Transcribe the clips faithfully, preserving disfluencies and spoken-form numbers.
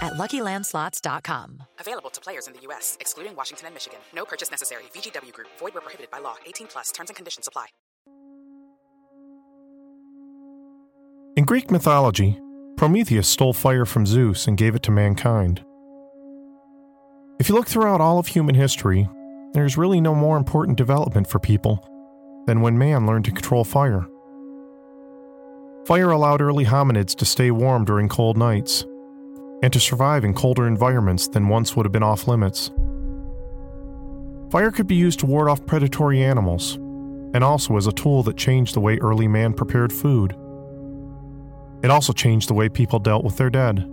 at Lucky Land Slots dot com. Available to players in the U S, excluding Washington and Michigan. No purchase necessary. V G W Group. Void where prohibited by law. eighteen plus. Terms and conditions apply. In Greek mythology, Prometheus stole fire from Zeus and gave it to mankind. If you look throughout all of human history, there's really no more important development for people than when man learned to control fire. Fire allowed early hominids to stay warm during cold nights, and to survive in colder environments than once would have been off limits. Fire could be used to ward off predatory animals, and also as a tool that changed the way early man prepared food. It also changed the way people dealt with their dead.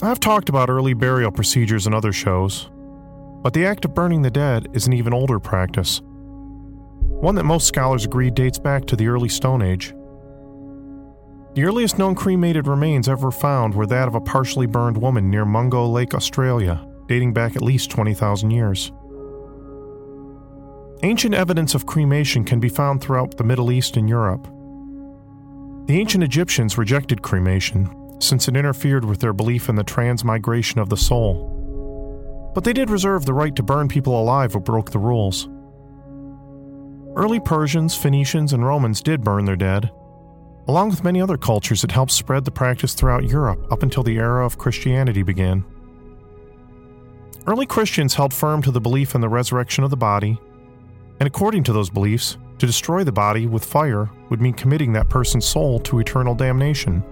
I've talked about early burial procedures in other shows, but the act of burning the dead is an even older practice, one that most scholars agree dates back to the early Stone Age. The earliest known cremated remains ever found were that of a partially burned woman near Mungo Lake, Australia, dating back at least twenty thousand years. Ancient evidence of cremation can be found throughout the Middle East and Europe. The ancient Egyptians rejected cremation, since it interfered with their belief in the transmigration of the soul. But they did reserve the right to burn people alive who broke the rules. Early Persians, Phoenicians, and Romans did burn their dead, along with many other cultures that helped spread the practice throughout Europe up until the era of Christianity began. Early Christians held firm to the belief in the resurrection of the body, and according to those beliefs, to destroy the body with fire would mean committing that person's soul to eternal damnation.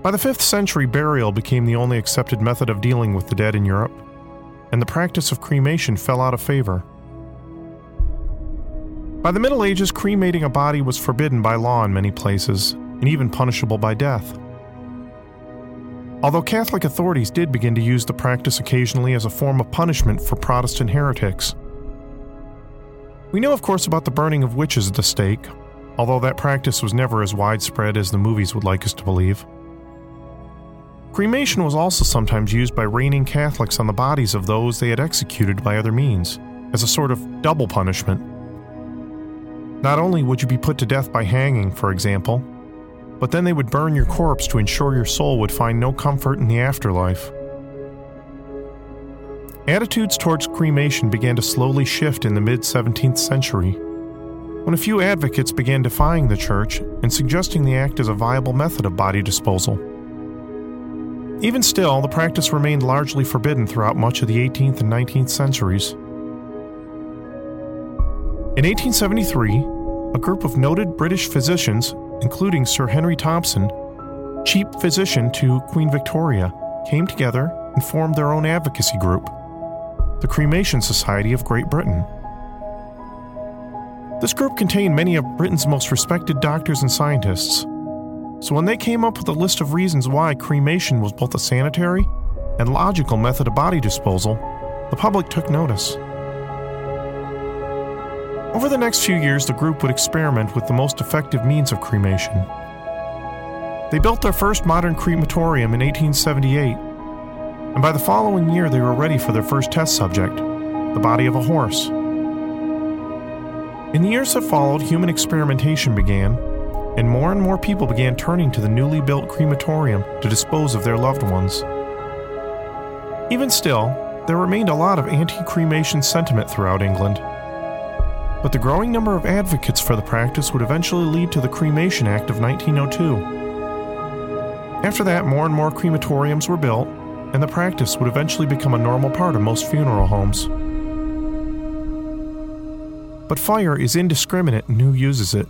By the fifth century, burial became the only accepted method of dealing with the dead in Europe, and the practice of cremation fell out of favor. By the Middle Ages, cremating a body was forbidden by law in many places, and even punishable by death. Although Catholic authorities did begin to use the practice occasionally as a form of punishment for Protestant heretics. We know, of course, about the burning of witches at the stake, although that practice was never as widespread as the movies would like us to believe. Cremation was also sometimes used by reigning Catholics on the bodies of those they had executed by other means, as a sort of double punishment. Not only would you be put to death by hanging, for example, but then they would burn your corpse to ensure your soul would find no comfort in the afterlife. Attitudes towards cremation began to slowly shift in the mid seventeenth century, when a few advocates began defying the church and suggesting the act as a viable method of body disposal. Even still, the practice remained largely forbidden throughout much of the eighteenth and nineteenth centuries. In eighteen seventy-three, a group of noted British physicians, including Sir Henry Thompson, chief physician to Queen Victoria, came together and formed their own advocacy group, the Cremation Society of Great Britain. This group contained many of Britain's most respected doctors and scientists, so when they came up with a list of reasons why cremation was both a sanitary and logical method of body disposal, the public took notice. Over the next few years, the group would experiment with the most effective means of cremation. They built their first modern crematorium in eighteen seventy-eight, and by the following year they were ready for their first test subject, the body of a horse. In the years that followed, human experimentation began, and more and more people began turning to the newly built crematorium to dispose of their loved ones. Even still, there remained a lot of anti-cremation sentiment throughout England. But the growing number of advocates for the practice would eventually lead to the Cremation Act of nineteen oh two. After that, more and more crematoriums were built, and the practice would eventually become a normal part of most funeral homes. But fire is indiscriminate in who uses it.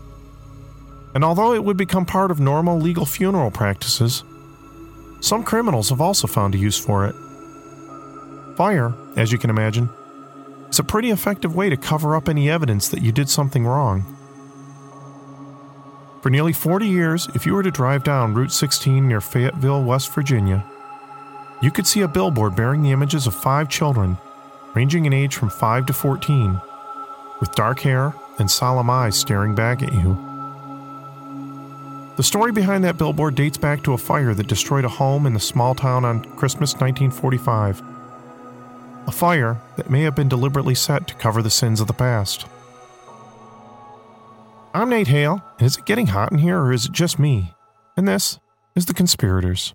And although it would become part of normal legal funeral practices, some criminals have also found a use for it. Fire, as you can imagine, it's a pretty effective way to cover up any evidence that you did something wrong. For nearly forty years, if you were to drive down Route sixteen near Fayetteville, West Virginia, you could see a billboard bearing the images of five children ranging in age from five to fourteen, with dark hair and solemn eyes staring back at you. The story behind that billboard dates back to a fire that destroyed a home in the small town on Christmas nineteen forty-five. A fire that may have been deliberately set to cover the sins of the past. I'm Nate Hale, and is it getting hot in here or is it just me? And this is The Conspirators.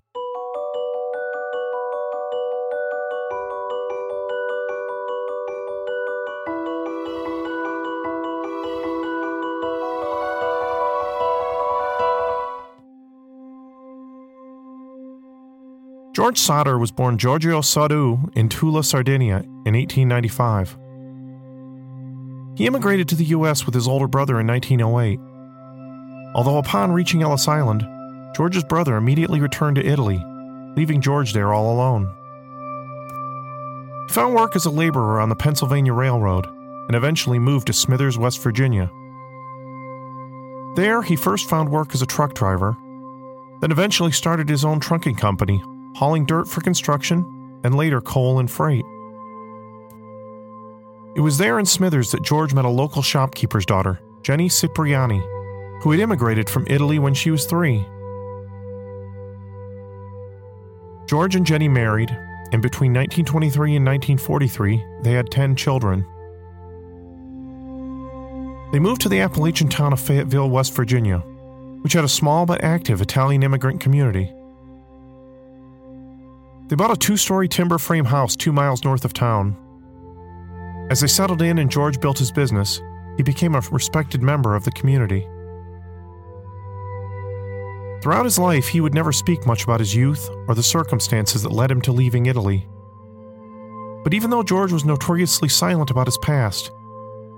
George Sodder was born Giorgio Soddu in Tula, Sardinia in eighteen ninety-five. He immigrated to the U S with his older brother in nineteen oh eight. Although upon reaching Ellis Island, George's brother immediately returned to Italy, leaving George there all alone. He found work as a laborer on the Pennsylvania Railroad and eventually moved to Smithers, West Virginia. There, he first found work as a truck driver, then eventually started his own trunking company, hauling dirt for construction, and later coal and freight. It was there in Smithers that George met a local shopkeeper's daughter, Jenny Cipriani, who had immigrated from Italy when she was three. George and Jenny married, and between nineteen twenty-three and nineteen forty-three, they had ten children. They moved to the Appalachian town of Fayetteville, West Virginia, which had a small but active Italian immigrant community. They bought a two-story timber frame house two miles north of town. As they settled in and George built his business, he became a respected member of the community. Throughout his life, he would never speak much about his youth or the circumstances that led him to leaving Italy. But even though George was notoriously silent about his past,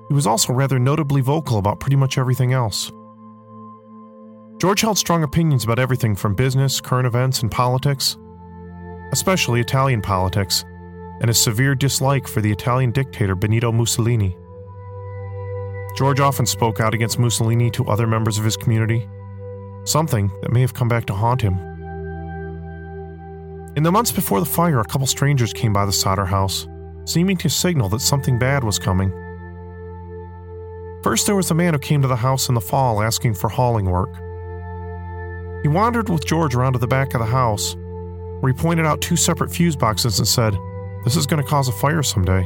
he was also rather notably vocal about pretty much everything else. George held strong opinions about everything from business, current events, and politics, especially Italian politics, and a severe dislike for the Italian dictator Benito Mussolini. George often spoke out against Mussolini to other members of his community, something that may have come back to haunt him. In the months before the fire, a couple strangers came by the Sodder house, seeming to signal that something bad was coming. First, there was a man who came to the house in the fall asking for hauling work. He wandered with George around to the back of the house, where he pointed out two separate fuse boxes and said, "This is going to cause a fire someday."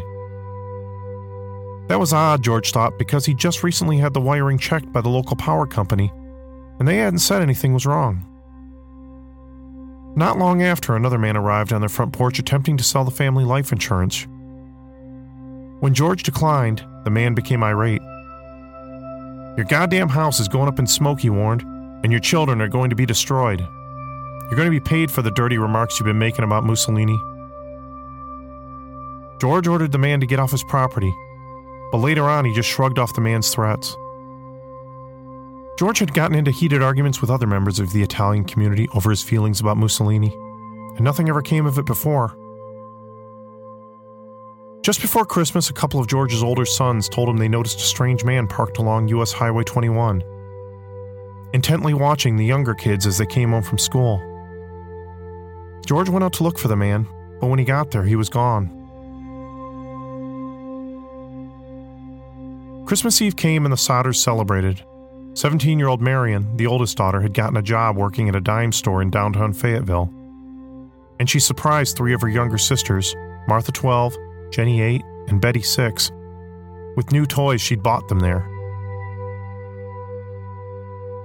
That was odd, George thought, because he just recently had the wiring checked by the local power company, and they hadn't said anything was wrong. Not long after, another man arrived on their front porch attempting to sell the family life insurance. When George declined, the man became irate. "Your goddamn house is going up in smoke," he warned, "and your children are going to be destroyed. You're going to be paid for the dirty remarks you've been making about Mussolini." George ordered the man to get off his property, but later on he just shrugged off the man's threats. George had gotten into heated arguments with other members of the Italian community over his feelings about Mussolini, and nothing ever came of it before. Just before Christmas, a couple of George's older sons told him they noticed a strange man parked along U S Highway twenty-one, intently watching the younger kids as they came home from school. George went out to look for the man, but when he got there, he was gone. Christmas Eve came and the Sodders celebrated. seventeen-year-old Marion, the oldest daughter, had gotten a job working at a dime store in downtown Fayetteville, and she surprised three of her younger sisters, Martha twelve, Jenny eight, and Betty six, with new toys she'd bought them there.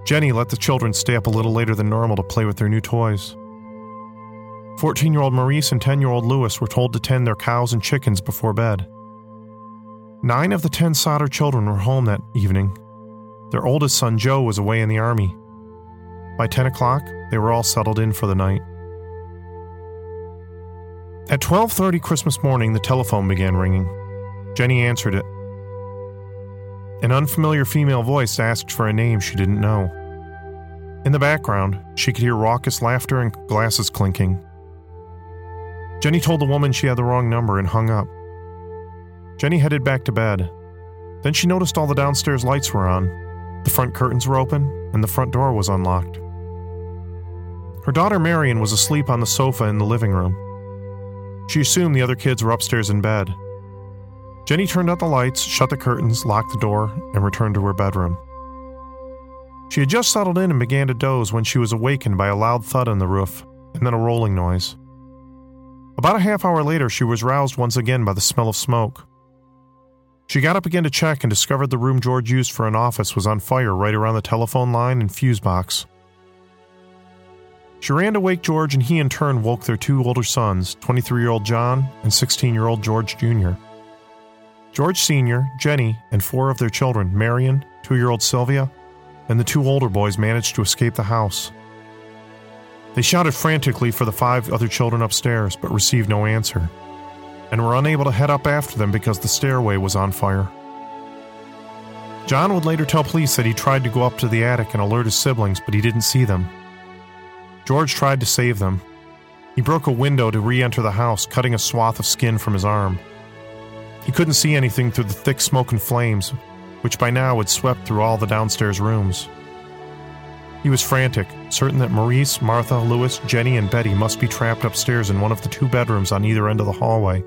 Jenny let the children stay up a little later than normal to play with their new toys. fourteen-year-old Maurice and ten-year-old Louis were told to tend their cows and chickens before bed. Nine of the ten Sodder children were home that evening. Their oldest son, Joe, was away in the army. By ten o'clock, they were all settled in for the night. At twelve thirty Christmas morning, the telephone began ringing. Jenny answered it. An unfamiliar female voice asked for a name she didn't know. In the background, she could hear raucous laughter and glasses clinking. Jenny told the woman she had the wrong number and hung up. Jenny headed back to bed. Then she noticed all the downstairs lights were on, the front curtains were open, and the front door was unlocked. Her daughter Marion was asleep on the sofa in the living room. She assumed the other kids were upstairs in bed, Jenny turned out the lights, shut the curtains, locked the door, and returned to her bedroom. She had just settled in and began to doze when she was awakened by a loud thud on the roof, and then a rolling noise. About a half hour later, she was roused once again by the smell of smoke. She got up again to check and discovered the room George used for an office was on fire right around the telephone line and fuse box. She ran to wake George, and he in turn woke their two older sons, twenty-three-year-old John and sixteen-year-old George Junior George Senior, Jenny, and four of their children, Marion, two-year-old Sylvia, and the two older boys managed to escape the house. They shouted frantically for the five other children upstairs, but received no answer, and were unable to head up after them because the stairway was on fire. John would later tell police that he tried to go up to the attic and alert his siblings, but he didn't see them. George tried to save them. He broke a window to re-enter the house, cutting a swath of skin from his arm. He couldn't see anything through the thick smoke and flames, which by now had swept through all the downstairs rooms. He was frantic, certain that Maurice, Martha, Louis, Jenny, and Betty must be trapped upstairs in one of the two bedrooms on either end of the hallway.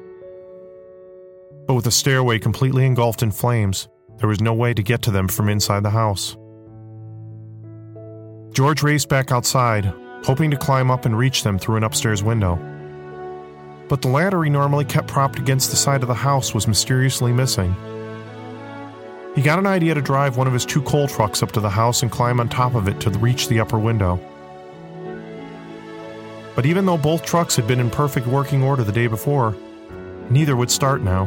But with the stairway completely engulfed in flames, there was no way to get to them from inside the house. George raced back outside, hoping to climb up and reach them through an upstairs window. But the ladder he normally kept propped against the side of the house was mysteriously missing. He got an idea to drive one of his two coal trucks up to the house and climb on top of it to reach the upper window. But even though both trucks had been in perfect working order the day before, neither would start now.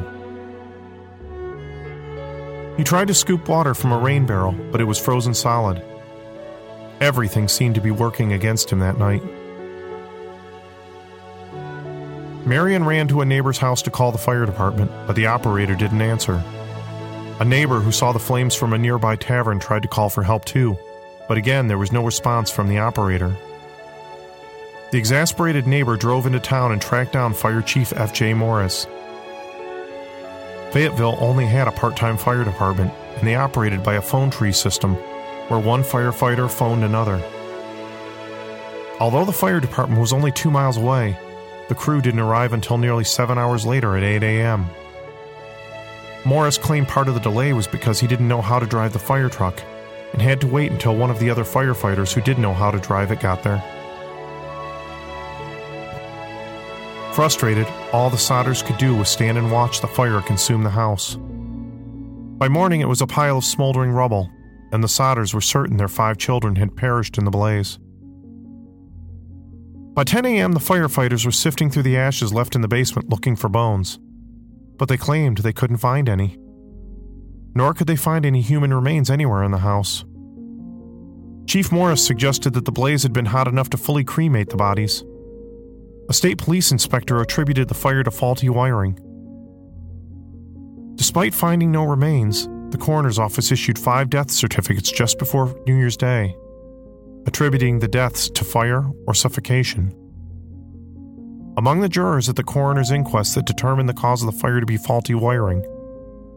He tried to scoop water from a rain barrel, but it was frozen solid. Everything seemed to be working against him that night. Marion ran to a neighbor's house to call the fire department, but the operator didn't answer. A neighbor who saw the flames from a nearby tavern tried to call for help too, but again there was no response from the operator. The exasperated neighbor drove into town and tracked down Fire Chief F J Morris. Fayetteville only had a part-time fire department, and they operated by a phone tree system where one firefighter phoned another. Although the fire department was only two miles away, the crew didn't arrive until nearly seven hours later at eight a.m. Morris claimed part of the delay was because he didn't know how to drive the fire truck and had to wait until one of the other firefighters who did know how to drive it got there. Frustrated, all the Sodders could do was stand and watch the fire consume the house. By morning, it was a pile of smoldering rubble, and the Sodders were certain their five children had perished in the blaze. By ten a.m., the firefighters were sifting through the ashes left in the basement looking for bones, but they claimed they couldn't find any. Nor could they find any human remains anywhere in the house. Chief Morris suggested that the blaze had been hot enough to fully cremate the bodies. A state police inspector attributed the fire to faulty wiring. Despite finding no remains, the coroner's office issued five death certificates just before New Year's Day, attributing the deaths to fire or suffocation. Among the jurors at the coroner's inquest that determined the cause of the fire to be faulty wiring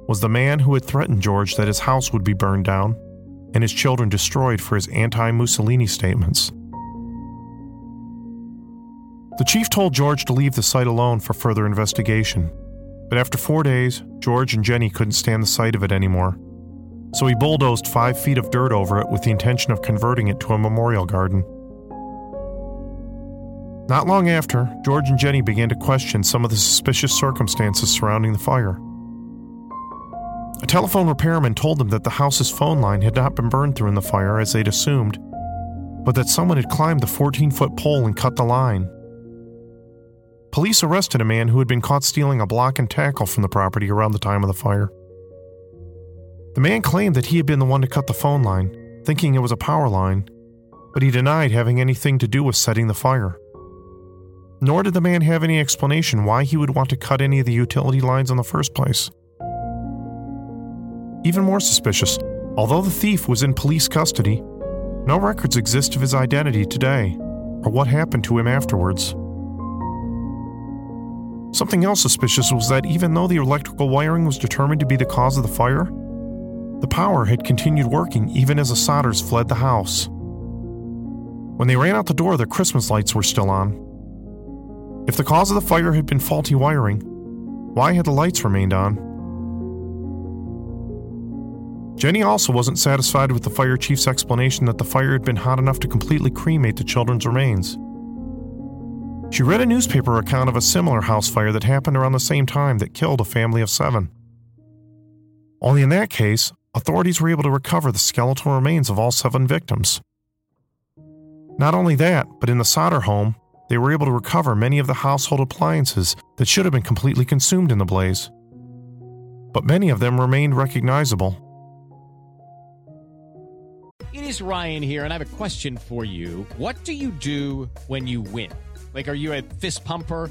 was the man who had threatened George that his house would be burned down and his children destroyed for his anti-Mussolini statements. The chief told George to leave the site alone for further investigation, but after four days, George and Jenny couldn't stand the sight of it anymore, so he bulldozed five feet of dirt over it with the intention of converting it to a memorial garden. Not long after, George and Jenny began to question some of the suspicious circumstances surrounding the fire. A telephone repairman told them that the house's phone line had not been burned through in the fire, as they'd assumed, but that someone had climbed the fourteen-foot pole and cut the line. Police arrested a man who had been caught stealing a block and tackle from the property around the time of the fire. The man claimed that he had been the one to cut the phone line, thinking it was a power line, but he denied having anything to do with setting the fire. Nor did the man have any explanation why he would want to cut any of the utility lines in the first place. Even more suspicious, although the thief was in police custody, no records exist of his identity today or what happened to him afterwards. Something else suspicious was that even though the electrical wiring was determined to be the cause of the fire, the power had continued working even as the Sodders fled the house. When they ran out the door, their Christmas lights were still on. If the cause of the fire had been faulty wiring, why had the lights remained on? Jenny also wasn't satisfied with the fire chief's explanation that the fire had been hot enough to completely cremate the children's remains. She read a newspaper account of a similar house fire that happened around the same time that killed a family of seven. Only in that case, authorities were able to recover the skeletal remains of all seven victims. Not only that, but in the Sodder home, they were able to recover many of the household appliances that should have been completely consumed in the blaze. But many of them remained recognizable. It is Ryan here, and I have a question for you. What do you do when you win? Like, are you a fist pumper?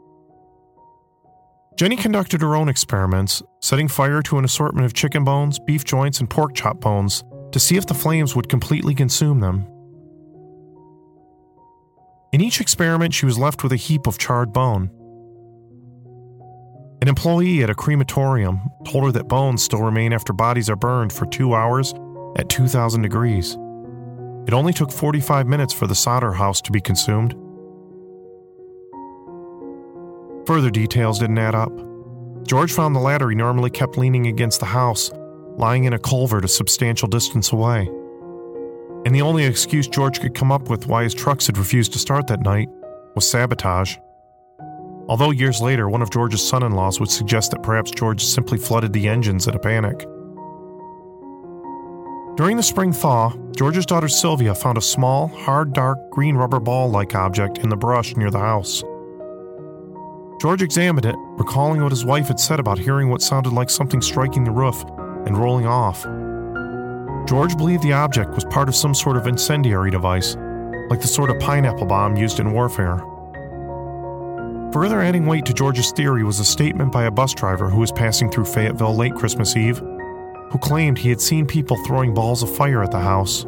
Jenny conducted her own experiments, setting fire to an assortment of chicken bones, beef joints, and pork chop bones to see if the flames would completely consume them. In each experiment, she was left with a heap of charred bone. An employee at a crematorium told her that bones still remain after bodies are burned for two hours at two thousand degrees. It only took forty-five minutes for the Sodder house to be consumed. Further details didn't add up. George found the ladder he normally kept leaning against the house, lying in a culvert a substantial distance away. And the only excuse George could come up with why his trucks had refused to start that night was sabotage. Although years later, one of George's son-in-laws would suggest that perhaps George simply flooded the engines in a panic. During the spring thaw, George's daughter Sylvia found a small, hard, dark, green rubber ball-like object in the brush near the house. George examined it, recalling what his wife had said about hearing what sounded like something striking the roof and rolling off. George believed the object was part of some sort of incendiary device, like the sort of pineapple bomb used in warfare. Further adding weight to George's theory was a statement by a bus driver who was passing through Fayetteville late Christmas Eve, who claimed he had seen people throwing balls of fire at the house.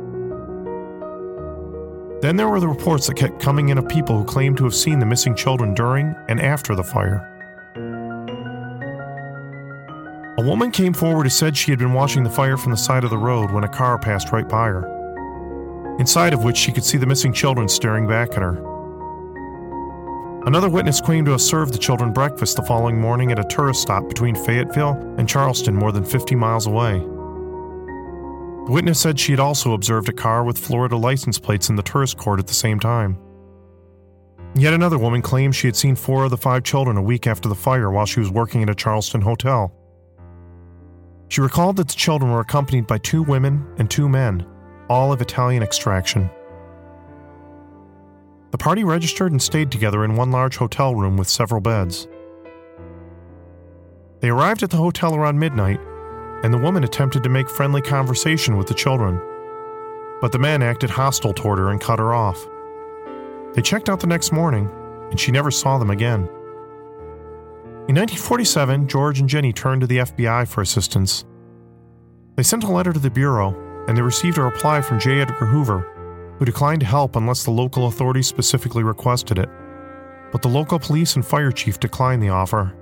Then there were the reports that kept coming in of people who claimed to have seen the missing children during and after the fire. A woman came forward who said she had been watching the fire from the side of the road when a car passed right by her, inside of which she could see the missing children staring back at her. Another witness claimed to have served the children breakfast the following morning at a tourist stop between Fayetteville and Charleston, more than fifty miles away. The witness said she had also observed a car with Florida license plates in the tourist court at the same time. Yet another woman claimed she had seen four of the five children a week after the fire while she was working at a Charleston hotel. She recalled that the children were accompanied by two women and two men, all of Italian extraction. The party registered and stayed together in one large hotel room with several beds. They arrived at the hotel around midnight, and the woman attempted to make friendly conversation with the children. But the men acted hostile toward her and cut her off. They checked out the next morning, and she never saw them again. In nineteen forty-seven, George and Jenny turned to the F B I for assistance. They sent a letter to the Bureau, and they received a reply from J. Edgar Hoover, who declined to help unless the local authorities specifically requested it. But the local police and fire chief declined the offer.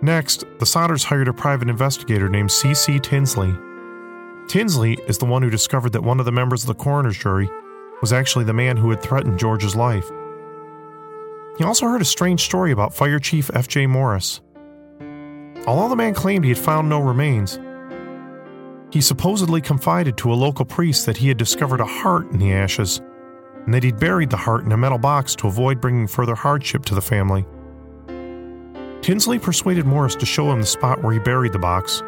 Next, the Sodders hired a private investigator named C C Tinsley. Tinsley is the one who discovered that one of the members of the coroner's jury was actually the man who had threatened George's life. He also heard a strange story about Fire Chief F J Morris. Although the man claimed he had found no remains, he supposedly confided to a local priest that he had discovered a heart in the ashes and that he'd buried the heart in a metal box to avoid bringing further hardship to the family. Tinsley persuaded Morris to show him the spot where he buried the box.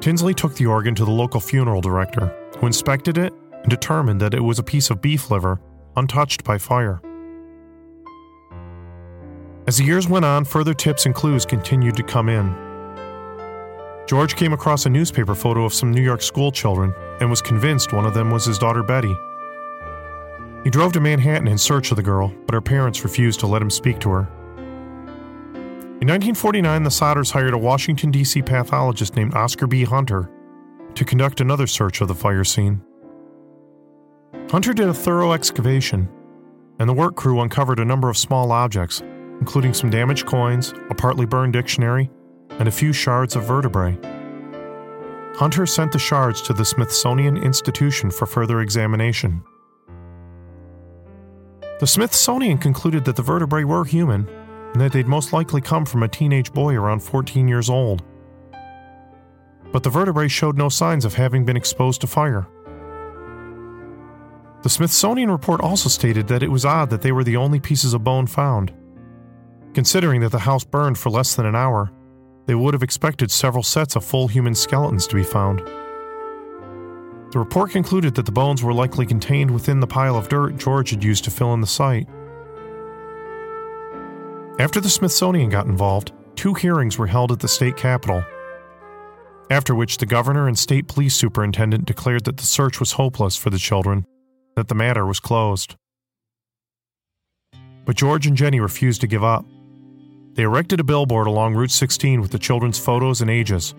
Tinsley took the organ to the local funeral director, who inspected it and determined that it was a piece of beef liver, untouched by fire. As the years went on, further tips and clues continued to come in. George came across a newspaper photo of some New York school children and was convinced one of them was his daughter Betty. He drove to Manhattan in search of the girl, but her parents refused to let him speak to her. In nineteen forty-nine, the Sodders hired a Washington, D C pathologist named Oscar B. Hunter to conduct another search of the fire scene. Hunter did a thorough excavation, and the work crew uncovered a number of small objects, including some damaged coins, a partly burned dictionary, and a few shards of vertebrae. Hunter sent the shards to the Smithsonian Institution for further examination. The Smithsonian concluded that the vertebrae were human, and that they'd most likely come from a teenage boy around fourteen years old. But the vertebrae showed no signs of having been exposed to fire. The Smithsonian report also stated that it was odd that they were the only pieces of bone found. Considering that the house burned for less than an hour, they would have expected several sets of full human skeletons to be found. The report concluded that the bones were likely contained within the pile of dirt George had used to fill in the site. After the Smithsonian got involved, two hearings were held at the state capitol, after which the governor and state police superintendent declared that the search was hopeless for the children, that the matter was closed. But George and Jenny refused to give up. They erected a billboard along Route sixteen with the children's photos and ages,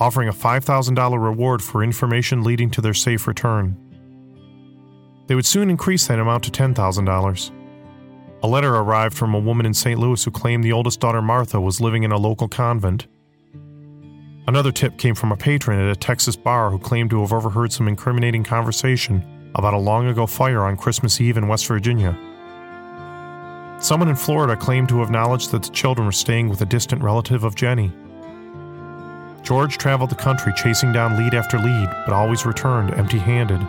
offering a five thousand dollars reward for information leading to their safe return. They would soon increase that amount to ten thousand dollars. A letter arrived from a woman in Saint Louis who claimed the oldest daughter, Martha, was living in a local convent. Another tip came from a patron at a Texas bar who claimed to have overheard some incriminating conversation about a long-ago fire on Christmas Eve in West Virginia. Someone in Florida claimed to have knowledge that the children were staying with a distant relative of Jenny. George traveled the country chasing down lead after lead, but always returned empty-handed.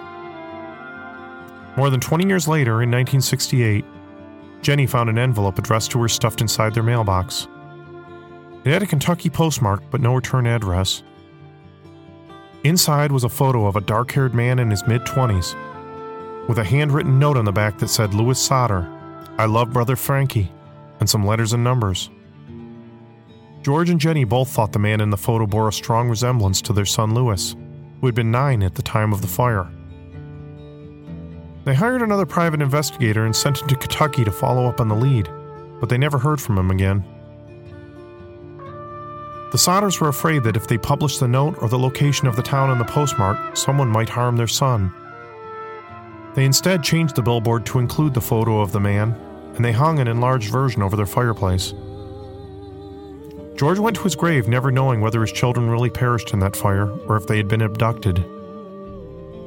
More than twenty years later, in nineteen sixty-eight, Jenny found an envelope addressed to her stuffed inside their mailbox. It had a Kentucky postmark, but no return address. Inside was a photo of a dark-haired man in his mid-twenties, with a handwritten note on the back that said, "Louis Sodder, I love Brother Frankie," and some letters and numbers. George and Jenny both thought the man in the photo bore a strong resemblance to their son Louis, who had been nine at the time of the fire. They hired another private investigator and sent him to Kentucky to follow up on the lead, but they never heard from him again. The Sodders were afraid that if they published the note or the location of the town on the postmark, someone might harm their son. They instead changed the billboard to include the photo of the man, and they hung an enlarged version over their fireplace. George went to his grave never knowing whether his children really perished in that fire or if they had been abducted.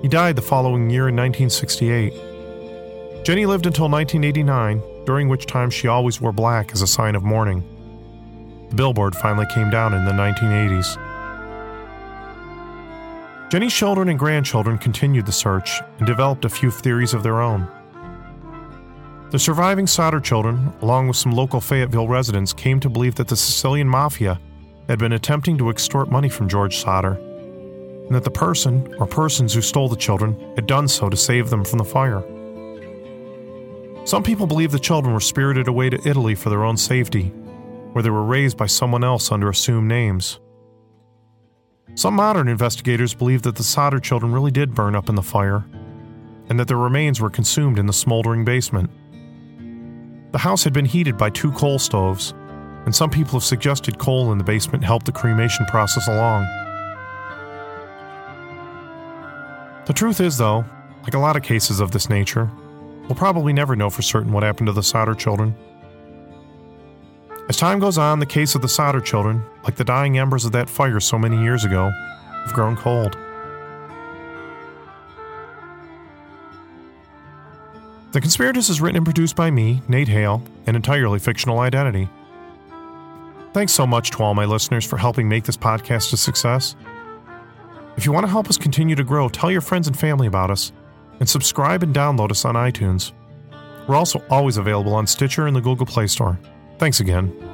He died the following year in nineteen sixty-eight. Jenny lived until nineteen eighty-nine, during which time she always wore black as a sign of mourning. The billboard finally came down in the nineteen eighties. Jenny's children and grandchildren continued the search and developed a few theories of their own. The surviving Sodder children, along with some local Fayetteville residents, came to believe that the Sicilian Mafia had been attempting to extort money from George Sodder, and that the person or persons who stole the children had done so to save them from the fire. Some people believe the children were spirited away to Italy for their own safety, where they were raised by someone else under assumed names. Some modern investigators believe that the Sodder children really did burn up in the fire, and that their remains were consumed in the smoldering basement. The house had been heated by two coal stoves, and some people have suggested coal in the basement helped the cremation process along. The truth is, though, like a lot of cases of this nature, we'll probably never know for certain what happened to the Sodder children. As time goes on, the case of the Sodder children, like the dying embers of that fire so many years ago, have grown cold. The Conspirators is written and produced by me, Nate Hale, an entirely fictional identity. Thanks so much to all my listeners for helping make this podcast a success. If you want to help us continue to grow, tell your friends and family about us, and subscribe and download us on iTunes. We're also always available on Stitcher and the Google Play Store. Thanks again.